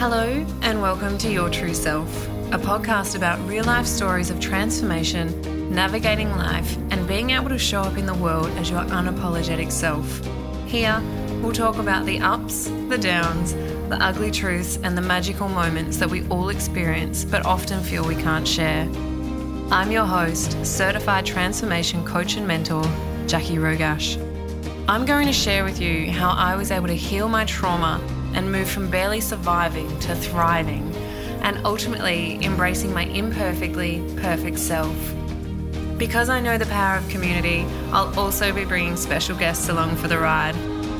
Hello and welcome to Your True Self, a podcast about real-life stories of transformation, navigating life, and being able to show up in the world as your unapologetic self. Here, we'll talk about the ups, the downs, the ugly truths, and the magical moments that we all experience but often feel we can't share. I'm your host, certified transformation coach and mentor, Jaci Rogash. I'm going to share with you how I was able to heal my trauma and move from barely surviving to thriving, and ultimately embracing my imperfectly perfect self. Because I know the power of community, I'll also be bringing special guests along for the ride.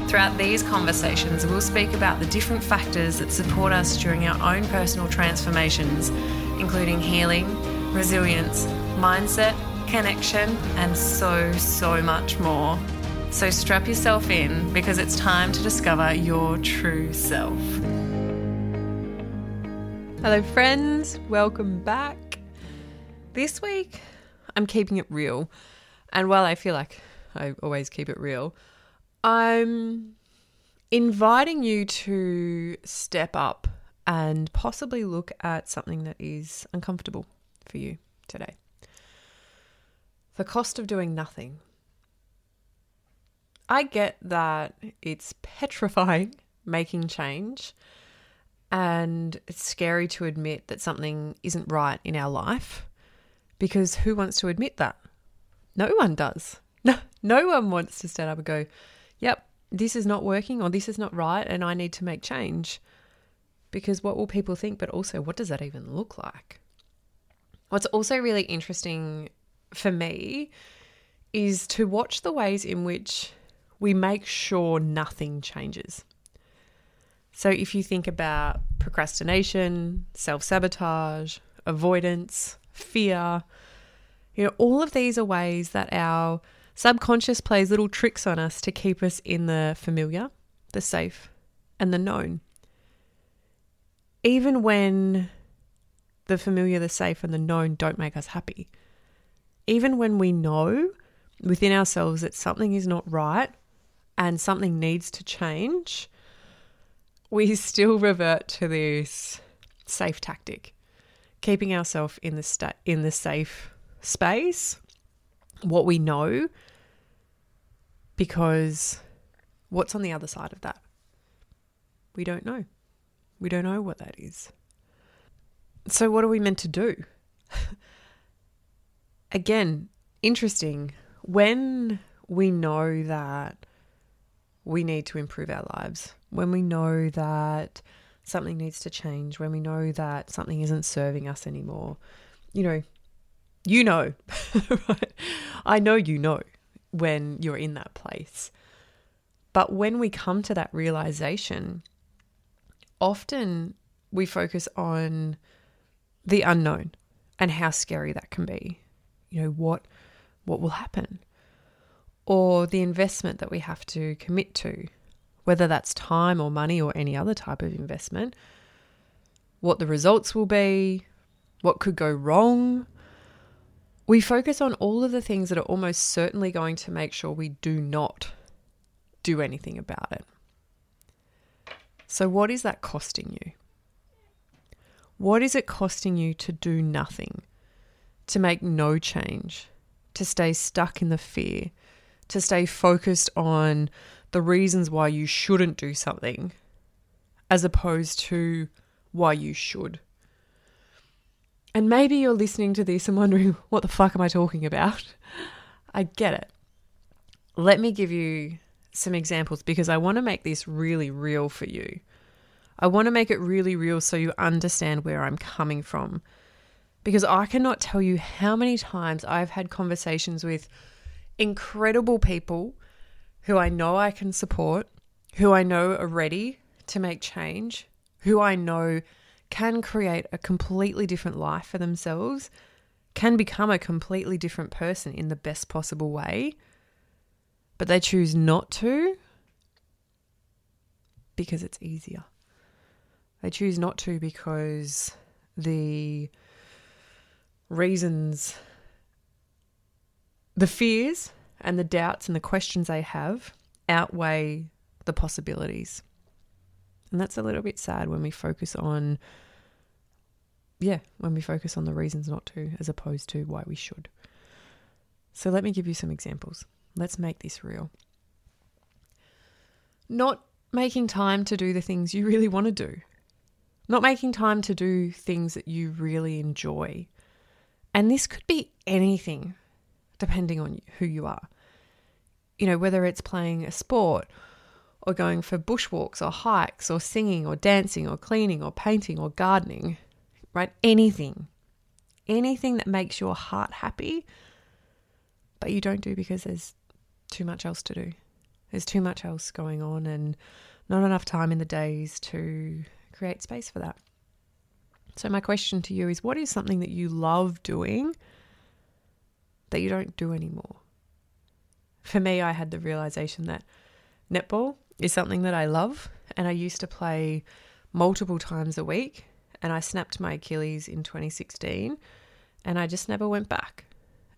Throughout these conversations, we'll speak about the different factors that support us during our own personal transformations, including healing, resilience, mindset, connection, and so much more. So strap yourself in, because it's time to discover your true self. Hello friends, welcome back. This week, I'm keeping it real. And while I feel like I always keep it real, I'm inviting you to step up and possibly look at something that is uncomfortable for you today. The cost of doing nothing. I get that it's petrifying making change, and it's scary to admit that something isn't right in our life, because who wants to admit that? No one does. No one wants to stand up and go, yep, this is not working or this is not right and I need to make change, because what will people think? But also, what does that even look like? What's also really interesting for me is to watch the ways in which we make sure nothing changes. So if you think about procrastination, self-sabotage, avoidance, fear, all of these are ways that our subconscious plays little tricks on us to keep us in the familiar, the safe, and the known. Even when the familiar, the safe, and the known don't make us happy, even when we know within ourselves that something is not right, and something needs to change, we still revert to this safe tactic, keeping ourselves in the safe space, what we know, because what's on the other side of that? We don't know. We don't know what that is. So what are we meant to do? Again, interesting. When we know that we need to improve our lives, when we know that something needs to change, when we know that something isn't serving us anymore, right? I know when you're in that place. But when we come to that realization, often we focus on the unknown and how scary that can be. What will happen? Or the investment that we have to commit to, whether that's time or money or any other type of investment, what the results will be, what could go wrong. We focus on all of the things that are almost certainly going to make sure we do not do anything about it. So what is that costing you? What is it costing you to do nothing, to make no change, to stay stuck in the fear, to stay focused on the reasons why you shouldn't do something as opposed to why you should? And maybe you're listening to this and wondering, what the fuck am I talking about? I get it. Let me give you some examples, because I want to make this really real for you. I want to make it really real so you understand where I'm coming from, because I cannot tell you how many times I've had conversations with incredible people who I know I can support, who I know are ready to make change, who I know can create a completely different life for themselves, can become a completely different person in the best possible way, but they choose not to because it's easier. They choose not to because the reasons, the fears and the doubts and the questions they have outweigh the possibilities. And that's a little bit sad when we focus on, the reasons not to, as opposed to why we should. So let me give you some examples. Let's make this real. Not making time to do the things you really want to do. Not making time to do things that you really enjoy. And this could be anything, depending on who you are. You know, whether it's playing a sport or going for bushwalks or hikes or singing or dancing or cleaning or painting or gardening, right? Anything. Anything that makes your heart happy, but you don't do because there's too much else to do. There's too much else going on and not enough time in the days to create space for that. So my question to you is, what is something that you love doing that you don't do anymore? For me, I had the realization that netball is something that I love, and I used to play multiple times a week, and I snapped my Achilles in 2016, and I just never went back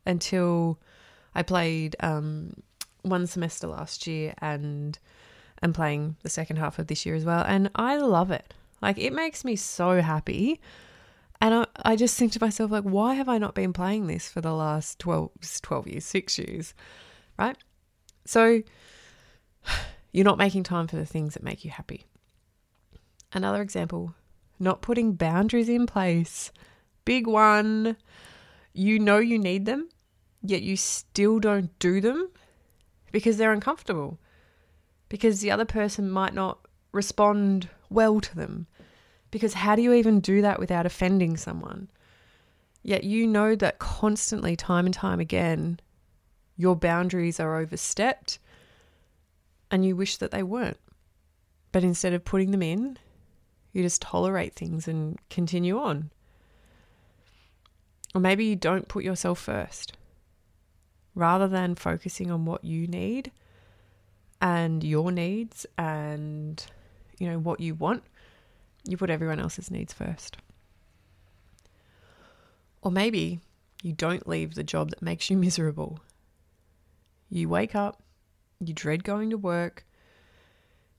until I played one semester last year, and I'm playing the second half of this year as well, and I love it. Like, it makes me so happy. And I just think to myself, like, why have I not been playing this for the last 6 years, right? So you're not making time for the things that make you happy. Another example, not putting boundaries in place. Big one. You know you need them, yet you still don't do them because they're uncomfortable, because the other person might not respond well to them, because how do you even do that without offending someone? Yet you know that constantly, time and time again, your boundaries are overstepped and you wish that they weren't. But instead of putting them in, you just tolerate things and continue on. Or maybe you don't put yourself first. Rather than focusing on what you need and your needs and, you know, what you want, you put everyone else's needs first. Or maybe you don't leave the job that makes you miserable. You wake up, you dread going to work,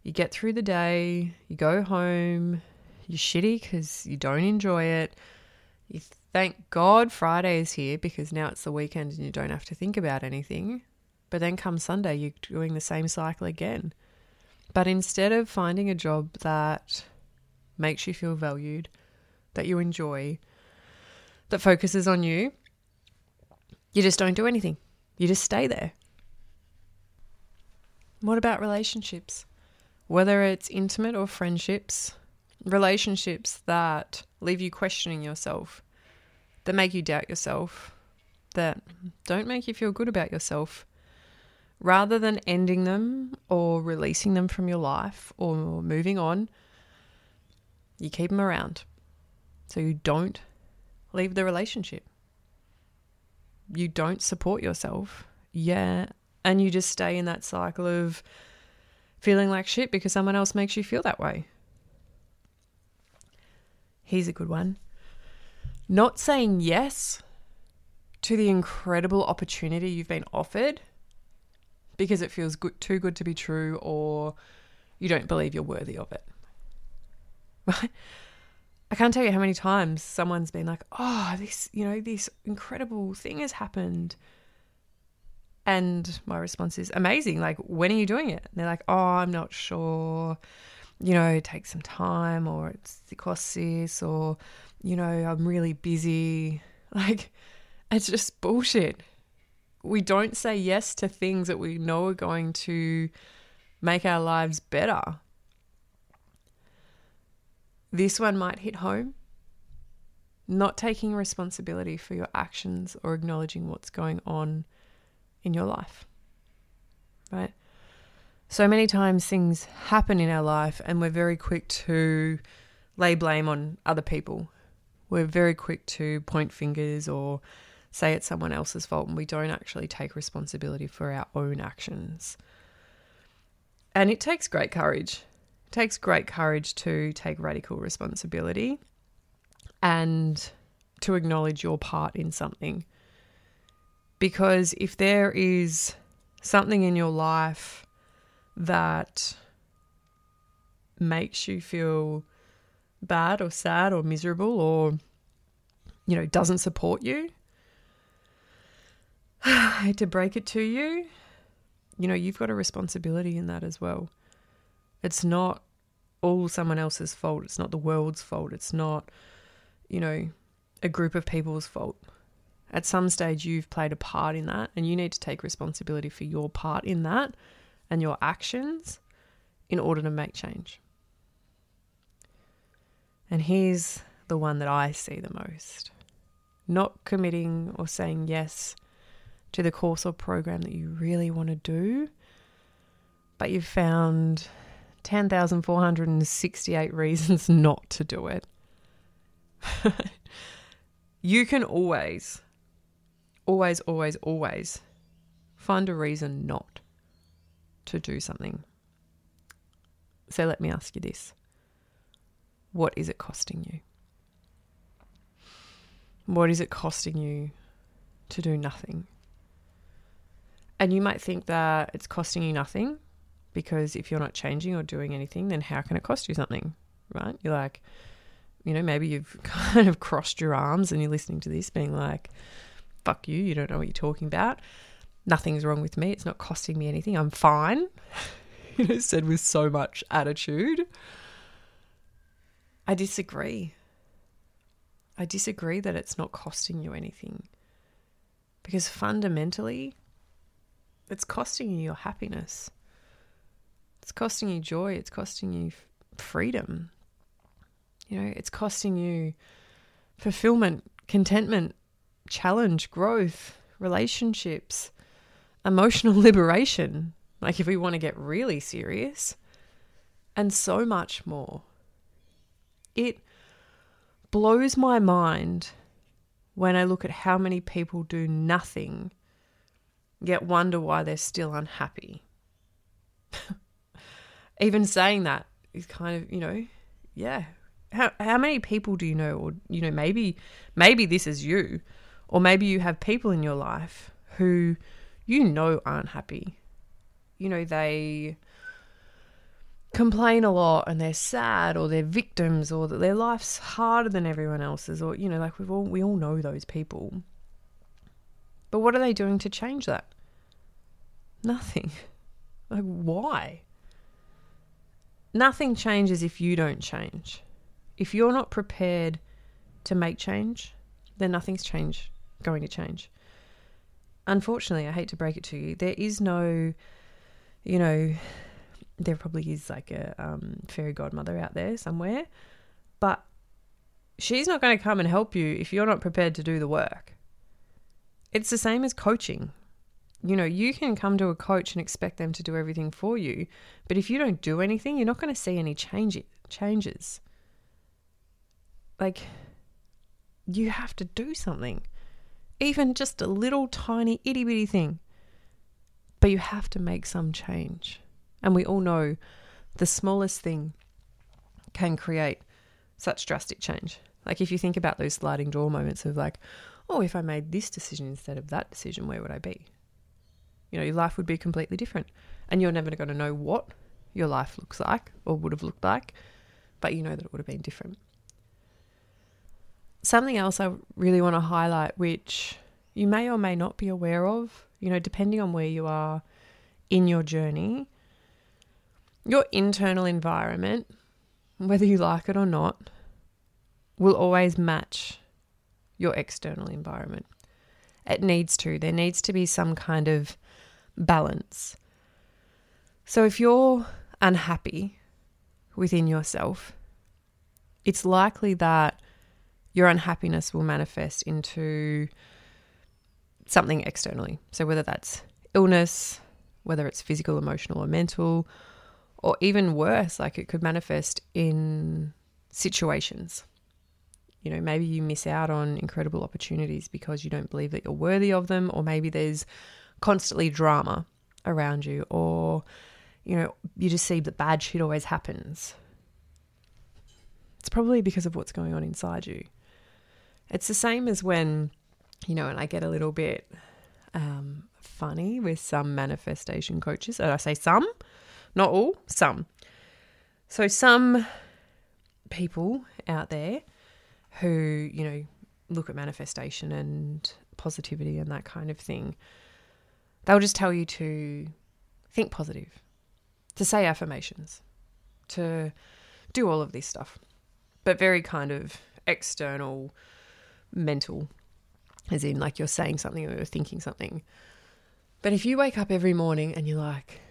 you get through the day, you go home, you're shitty because you don't enjoy it. You thank God Friday is here because now it's the weekend and you don't have to think about anything. But then come Sunday, you're doing the same cycle again. But instead of finding a job that makes you feel valued, that you enjoy, that focuses on you, you just don't do anything. You just stay there. What about relationships? Whether it's intimate or friendships, relationships that leave you questioning yourself, that make you doubt yourself, that don't make you feel good about yourself. Rather than ending them or releasing them from your life or moving on, you keep them around. So you don't leave the relationship. You don't support yourself. Yeah. And you just stay in that cycle of feeling like shit because someone else makes you feel that way. Here's a good one. Not saying yes to the incredible opportunity you've been offered because it feels good, too good to be true, or you don't believe you're worthy of it. Right? I can't tell you how many times someone's been like, oh, this incredible thing has happened. And my response is, amazing. Like, when are you doing it? And they're like, oh, I'm not sure. You know, take some time, or it costs this, or, you know, I'm really busy. Like, it's just bullshit. We don't say yes to things that we know are going to make our lives better. This one might hit home. Not taking responsibility for your actions or acknowledging what's going on in your life, right? So many times things happen in our life and we're very quick to lay blame on other people. We're very quick to point fingers or say it's someone else's fault, and we don't actually take responsibility for our own actions. And it takes great courage. It takes great courage to take radical responsibility and to acknowledge your part in something. Because if there is something in your life that makes you feel bad or sad or miserable or, you know, doesn't support you, I hate to break it to you, you know, you've got a responsibility in that as well. It's not all someone else's fault. It's not the world's fault. It's not, you know, a group of people's fault. At some stage, you've played a part in that, and you need to take responsibility for your part in that and your actions in order to make change. And here's the one that I see the most. Not committing or saying yes to the course or program that you really want to do, but you've found 10,468 reasons not to do it. You can always, always, always, always find a reason not to do something. So let me ask you this. What is it costing you? What is it costing you to do nothing? And you might think that it's costing you nothing, because if you're not changing or doing anything, then how can it cost you something, right? You're like, you know, maybe you've kind of crossed your arms and you're listening to this being like, fuck you, you don't know what you're talking about. Nothing's wrong with me. It's not costing me anything. I'm fine. You know, said with so much attitude. I disagree. I disagree that it's not costing you anything, because fundamentally it's costing you your happiness. It's costing you joy. It's costing you freedom. You know, it's costing you fulfillment, contentment, challenge, growth, relationships, emotional liberation. Like, if we want to get really serious, and so much more. It blows my mind when I look at how many people do nothing, yet wonder why they're still unhappy. Even saying that is kind of, you know, yeah. How many people do you know, or, you know, maybe this is you, or maybe you have people in your life who, you know, aren't happy. You know, they complain a lot and they're sad, or they're victims, or that their life's harder than everyone else's, or, you know, like we all know those people. But what are they doing to change that? Nothing. Like, why? Nothing changes if you don't change. If you're not prepared to make change, then nothing's going to change. Unfortunately, I hate to break it to you, there is no, you know, there probably is like a fairy godmother out there somewhere, but she's not going to come and help you if you're not prepared to do the work. It's the same as coaching. You know, you can come to a coach and expect them to do everything for you, but if you don't do anything, you're not going to see any changes. Like, you have to do something, even just a little tiny itty bitty thing, but you have to make some change. And we all know the smallest thing can create such drastic change. Like, if you think about those sliding door moments of like, oh, if I made this decision instead of that decision, where would I be? You know, your life would be completely different, and you're never going to know what your life looks like or would have looked like, but you know that it would have been different. Something else I really want to highlight, which you may or may not be aware of, you know, depending on where you are in your journey, your internal environment, whether you like it or not, will always match your external environment. It needs to. There needs to be some kind of balance. So if you're unhappy within yourself, it's likely that your unhappiness will manifest into something externally. So whether that's illness, whether it's physical, emotional, or mental, or even worse, like, it could manifest in situations. You know, maybe you miss out on incredible opportunities because you don't believe that you're worthy of them, or maybe there's constantly drama around you, or, you know, you just see that bad shit always happens. It's probably because of what's going on inside you. It's the same as when, you know, and I get a little bit funny with some manifestation coaches, and I say some, not all, some. So some people out there who, you know, look at manifestation and positivity and that kind of thing, they'll just tell you to think positive, to say affirmations, to do all of this stuff, but very kind of external, mental, as in like you're saying something or you're thinking something. But if you wake up every morning and you're like,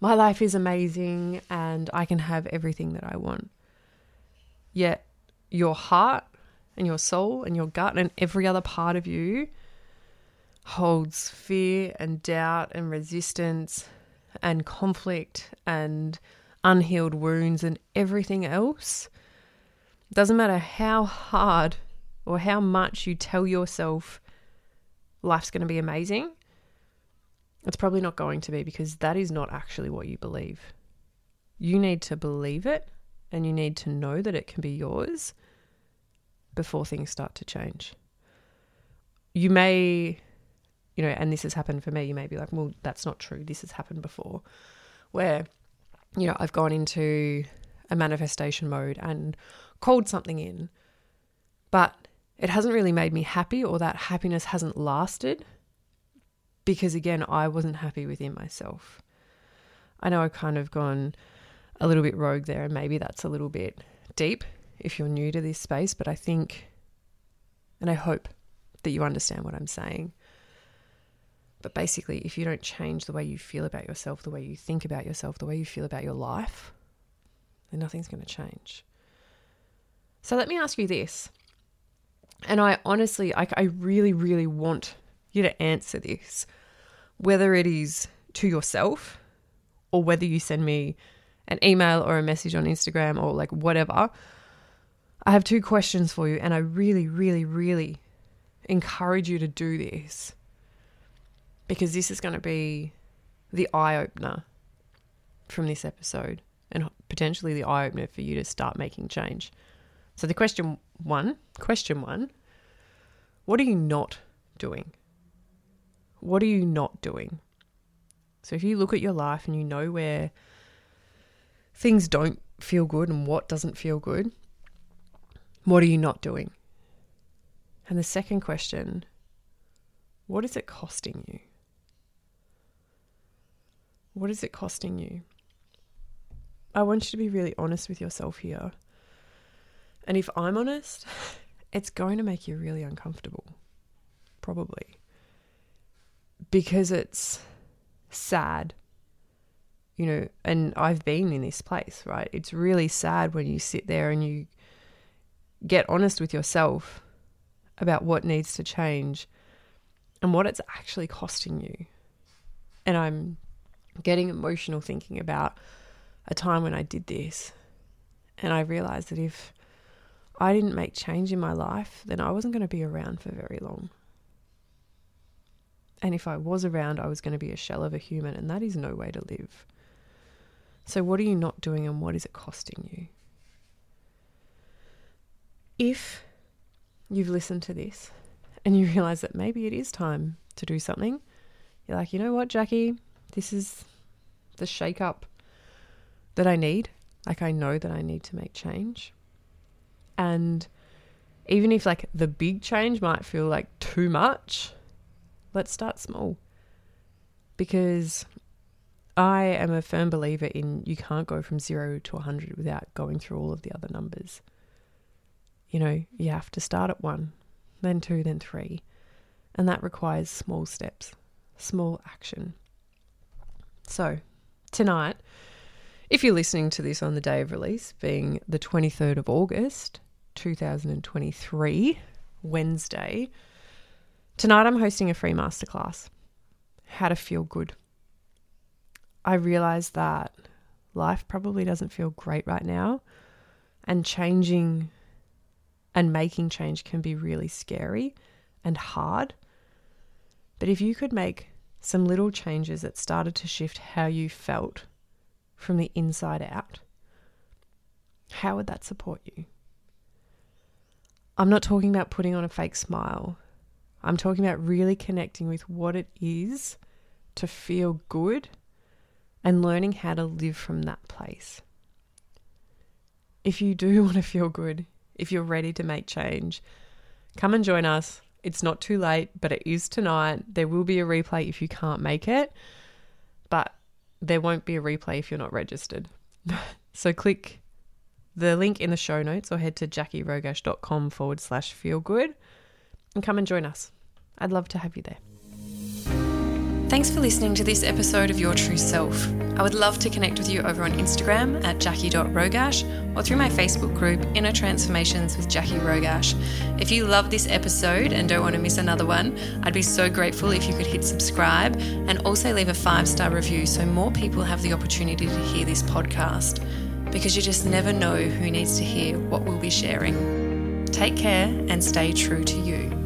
my life is amazing and I can have everything that I want, yet your heart and your soul and your gut and every other part of you holds fear and doubt and resistance and conflict and unhealed wounds and everything else, it doesn't matter how hard or how much you tell yourself life's going to be amazing, it's probably not going to be, because that is not actually what you believe. You need to believe it and you need to know that it can be yours before things start to change. You may, you know, and this has happened for me, you may be like, well, that's not true. This has happened before where, you know, I've gone into a manifestation mode and called something in, but it hasn't really made me happy, or that happiness hasn't lasted because, again, I wasn't happy within myself. I know I've kind of gone a little bit rogue there, and maybe that's a little bit deep if you're new to this space, but I think and I hope that you understand what I'm saying. But basically, if you don't change the way you feel about yourself, the way you think about yourself, the way you feel about your life, then nothing's going to change. So let me ask you this. And I honestly, I really, really want you to answer this, whether it is to yourself or whether you send me an email or a message on Instagram or like whatever. I have two questions for you, and I really, really, really encourage you to do this, because this is going to be the eye-opener from this episode and potentially the eye-opener for you to start making change. So the question one, what are you not doing? What are you not doing? So if you look at your life and you know where things don't feel good and what doesn't feel good, what are you not doing? And the second question, what is it costing you? What is it costing you? I want you to be really honest with yourself here. And if I'm honest, it's going to make you really uncomfortable, probably, because it's sad, you know, and I've been in this place, right? It's really sad when you sit there and you get honest with yourself about what needs to change and what it's actually costing you. And I'm getting emotional thinking about a time when I did this, and I realized that if I didn't make change in my life, then I wasn't going to be around for very long. And if I was around, I was going to be a shell of a human, and that is no way to live. So what are you not doing, and what is it costing you? If you've listened to this and you realise that maybe it is time to do something, you're like, you know what, Jaci, this is the shake-up that I need. Like, I know that I need to make change. And even if like the big change might feel like too much, let's start small, because I am a firm believer in you can't go from 0 to 100 without going through all of the other numbers. You know, you have to start at 1, then 2, then 3. And that requires small steps, small action. So tonight, if you're listening to this on the day of release, being the 23rd of August, 2023, Wednesday, tonight I'm hosting a free masterclass, How to Feel Good. I realise that life probably doesn't feel great right now, and changing and making change can be really scary and hard. But if you could make some little changes that started to shift how you felt from the inside out, how would that support you? I'm not talking about putting on a fake smile. I'm talking about really connecting with what it is to feel good and learning how to live from that place. if you do want to feel good, if you're ready to make change, come and join us. It's not too late, but it is tonight. There will be a replay if you can't make it, but there won't be a replay if you're not registered. So click the link in the show notes or head to jacirogash.com/feelgood and come and join us. I'd love to have you there. Thanks for listening to this episode of Your True Self. I would love to connect with you over on Instagram at jaci.rogash or through my Facebook group, Inner Transformations with Jaci Rogash. If you love this episode and don't want to miss another one, I'd be so grateful if you could hit subscribe and also leave a 5-star review so more people have the opportunity to hear this podcast, because you just never know who needs to hear what we'll be sharing. Take care and stay true to you.